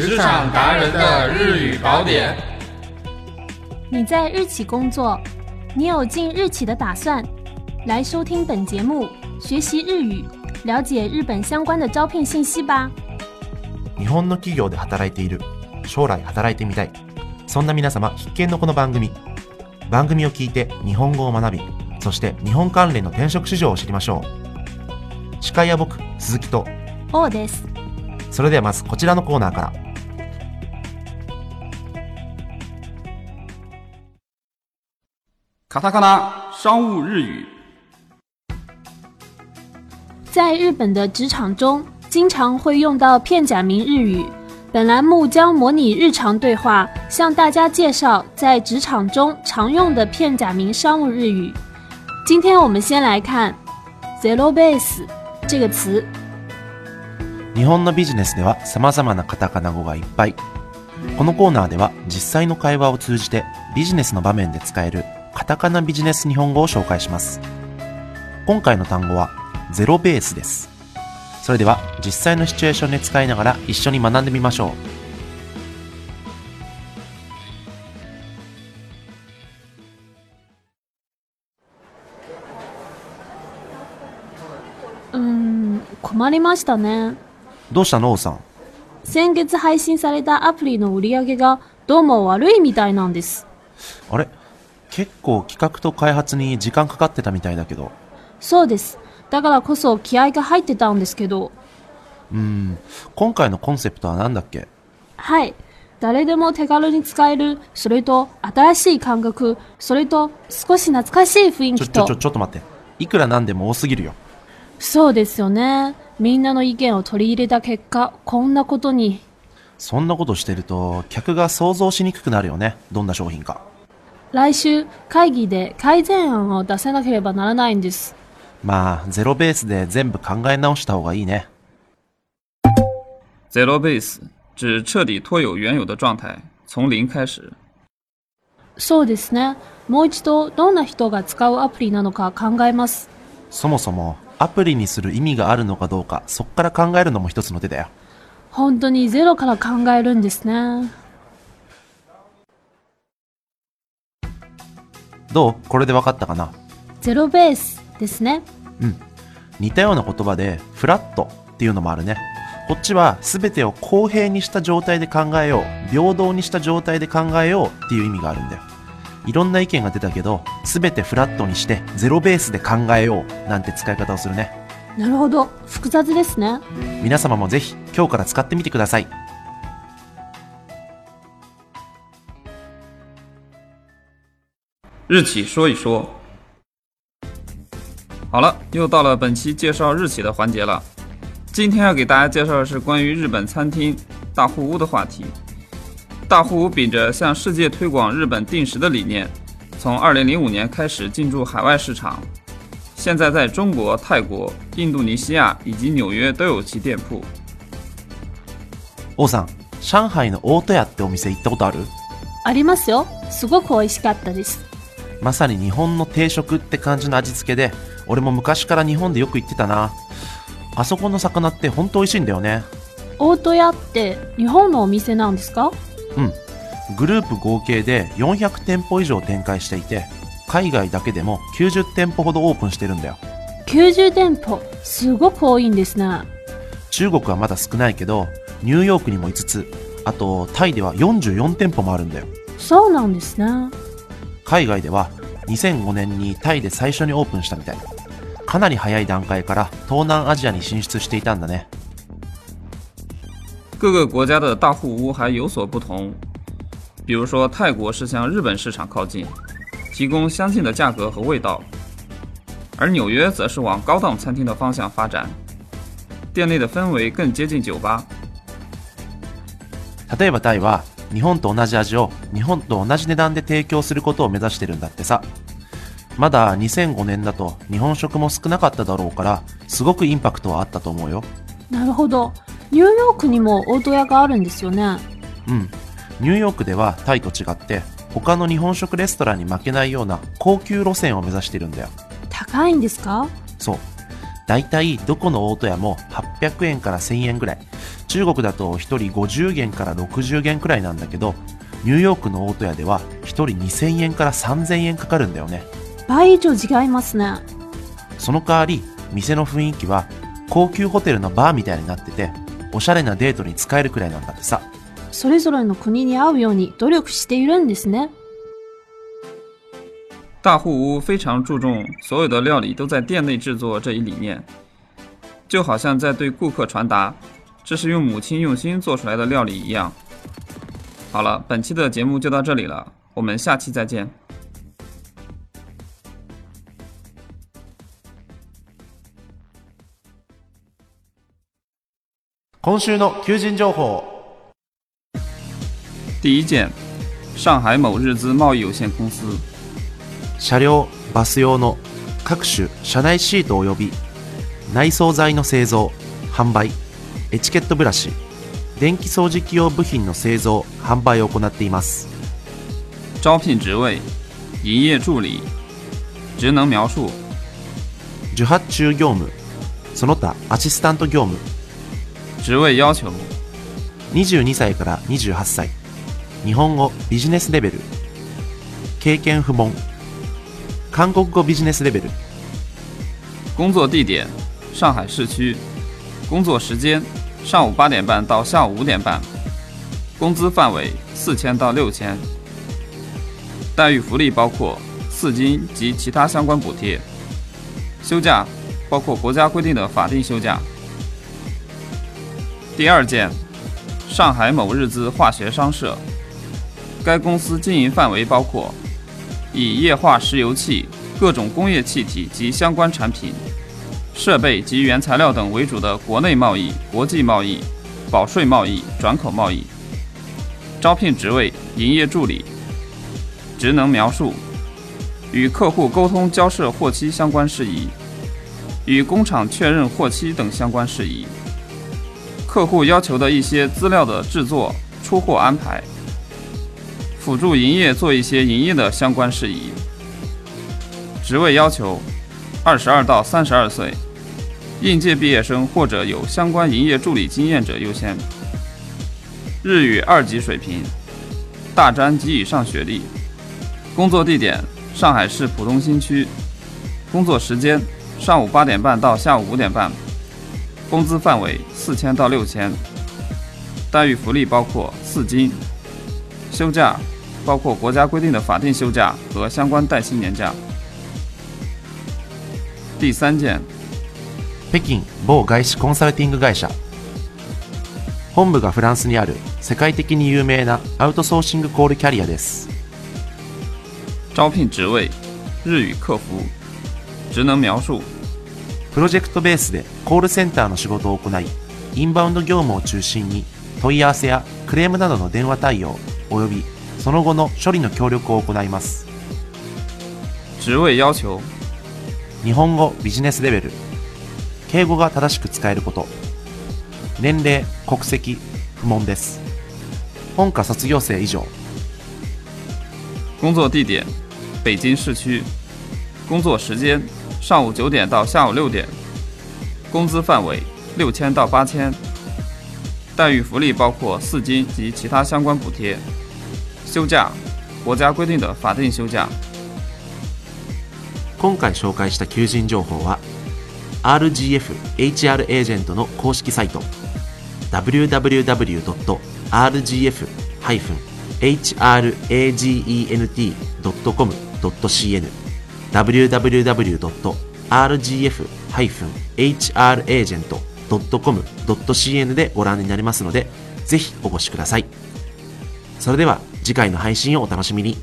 职场达人的日语宝典。你在日企工作，你有进日企的打算？来收听本节目，学习日语，了解日本相关的招聘信息吧。日本の企業で働いている、将来働いてみたい、そんな皆様必見のこの番組。番組を聞いて日本語を学び、そして日本関連の転職市場を知りましょう。司会は僕、鈴木と王です。それではまずこちらのコーナーから。カタカナ商務日语。在日本的职场中，经常会用到片假名日语。本栏目将模拟日常对话，向大家介绍在职场中常用的片假名商务日语。今天我们先来看 Zero Base 这个词。日本のビジネスでは様々なカタカナ語がいっぱい。このコーナーでは実際の会話を通じてビジネスの場面で使えるカタカナビジネス日本語を紹介します。今回の単語はゼロベースです。それでは実際のシチュエーションで使いながら一緒に学んでみましょう。困りましたね。どうしたの、王さん。先月配信されたアプリの売り上げがどうも悪いみたいなんです。あれ、結構企画と開発に時間かかってたみたいだけど。そうです。だからこそ気合が入ってたんですけど。今回のコンセプトは何だっけ。はい、誰でも手軽に使える、それと新しい感覚、それと少し懐かしい雰囲気と。ちょっと待って。いくらなんでも多すぎるよ。そうですよね。みんなの意見を取り入れた結果、こんなことに。そんなことしてると客が想像しにくくなるよね。どんな商品か。来週会議で改善案を出せなければならないんです。まあゼロベースで全部考え直した方がいいね。ゼロベース指彻底脱有原有的状態、从零开始。そうですね。もう一度どんな人が使うアプリなのか考えます。そもそもアプリにする意味があるのかどうか、そこから考えるのも一つの手だよ。本当にゼロから考えるんですね。どう？これで分かったかな？ゼロベースですね。似たような言葉でフラットっていうのもあるね。こっちは全てを公平にした状態で考えよう、平等にした状態で考えようっていう意味があるんだよ。いろんな意見が出たけど、すべてフラットにしてゼロベースで考えようなんて使い方をするね。なるほど、複雑ですね。皆様もぜひ今日から使ってみてください。日企说一说。好了，又到了本期介绍日企的环节了。今天要给大家介绍的是关于日本餐厅大户屋的话题。大户屋秉着向世界推广日本定食的理念，从2005年开始进驻海外市场，现在在中国、泰国、印度尼西亚以及纽约都有其店铺。王さん、上海の大戸屋ってお店行ったことある？ありますよ。すごく美味しかったです。まさに日本の定食って感じの味付けで、俺も昔から日本でよく行ってたな。あそこの魚って本当美味しいんだよね。大戸屋って日本のお店なんですか？グループ合計で400店舗以上展開していて、海外だけでも90店舗ほどオープンしてるんだよ。90店舗、すごく多いんですね。中国はまだ少ないけど、ニューヨークにも5つ、あとタイでは44店舗もあるんだよ。そうなんですね。海外では2005年にタイで最初にオープンしたみたい。かなり早い段階から東南アジアに進出していたんだね。各个国家的大户屋还有所不同，比如说泰国是向日本市场靠近，提供相近的价格和味道，而纽约则是往高档餐厅的方向发展，店内的氛围更接近酒吧。例えばタイは日本と同じ味を日本と同じ値段で提供することを目指してるんだってさ。まだ2005年だと日本食も少なかっただろうから、すごくインパクトはあったと思うよ。なるほど。ニューヨークにも大戸屋があるんですよね。ニューヨークではタイと違って他の日本食レストランに負けないような高級路線を目指してるんだよ。高いんですか？そう。だいたいどこの大戸屋も800円から1000円ぐらい。中国だと1人50元から60元くらいなんだけど、ニューヨークの大戸屋では1人2000円から3000円かかるんだよね。倍以上違いますね。その代わり店の雰囲気は高級ホテルのバーみたいになってて、おしゃれなデートに使えるくらいなんだってさ。それぞれの国に合うように努力しているんですね。大户屋非常注重所有的料理都在店内制作这一理念，就好像在对顾客传达这是用母亲用心做出来的料理一样。好了，本期的节目就到这里了，我们下期再见。今週の求人情報。第一件，上海某日资贸易有限公司。車両、バス用の各種車内シート及び内装材の製造、販売、エチケットブラシ、電気掃除機用部品の製造、販売を行っています。招聘职位、营业助理。职能描述。受発注業務、その他アシスタント業務。职位要求：22歳から28歳、日本語ビジネスレベル、経験不問、韓国語ビジネスレベル。工作地点：上海市区。工作时间：上午8点半到下午5点半。工资范围：4000到6000。待遇福利包括四金及其他相关补贴。休假包括国家规定的法定休假。第二件，上海某日资化学商社。该公司经营范围包括以液化石油气、各种工业气体及相关产品、设备及原材料等为主的国内贸易、国际贸易、保税贸易、转口贸易。招聘职位：营业助理。职能描述：与客户沟通交涉货期相关事宜，与工厂确认货期等相关事宜。客户要求的一些资料的制作、出货安排，辅助营业做一些营业的相关事宜。职位要求：22到32岁，应届毕业生或者有相关营业助理经验者优先。日语2级水平，大专及以上学历。工作地点：上海市浦东新区。工作时间：上午8点半到下午5点半。工资范围：4000到6000。待遇福利包括四金。休假包括国家规定的法定休假和相关带薪年假。第三件，北京某外資コンサルティング会社。本部がフランスにある世界的に有名なアウトソーシングコールキャリアです。招聘职位：日语客服。职能描述：プロジェクトベースでコールセンターの仕事を行い、インバウンド業務を中心に問い合わせやクレームなどの電話対応及びその後の処理の協力を行います。职位要求：日本語ビジネスレベル、敬語が正しく使えること、年齢、国籍、不問です。本科卒業生以上。工作地点：北京市区。工作时间：上午9点到下午6点。工资范围：6000到8000。待遇福利包括四金及其他相关补贴。休假：国家规定的法定休假。今回紹介した求人情報は RGF HR Agent の公式サイト www.rgf-hragent.com.cn www.rgf-hragent.com.cn でご覧になれますので、ぜひお越しください。それでは次回の配信をお楽しみに。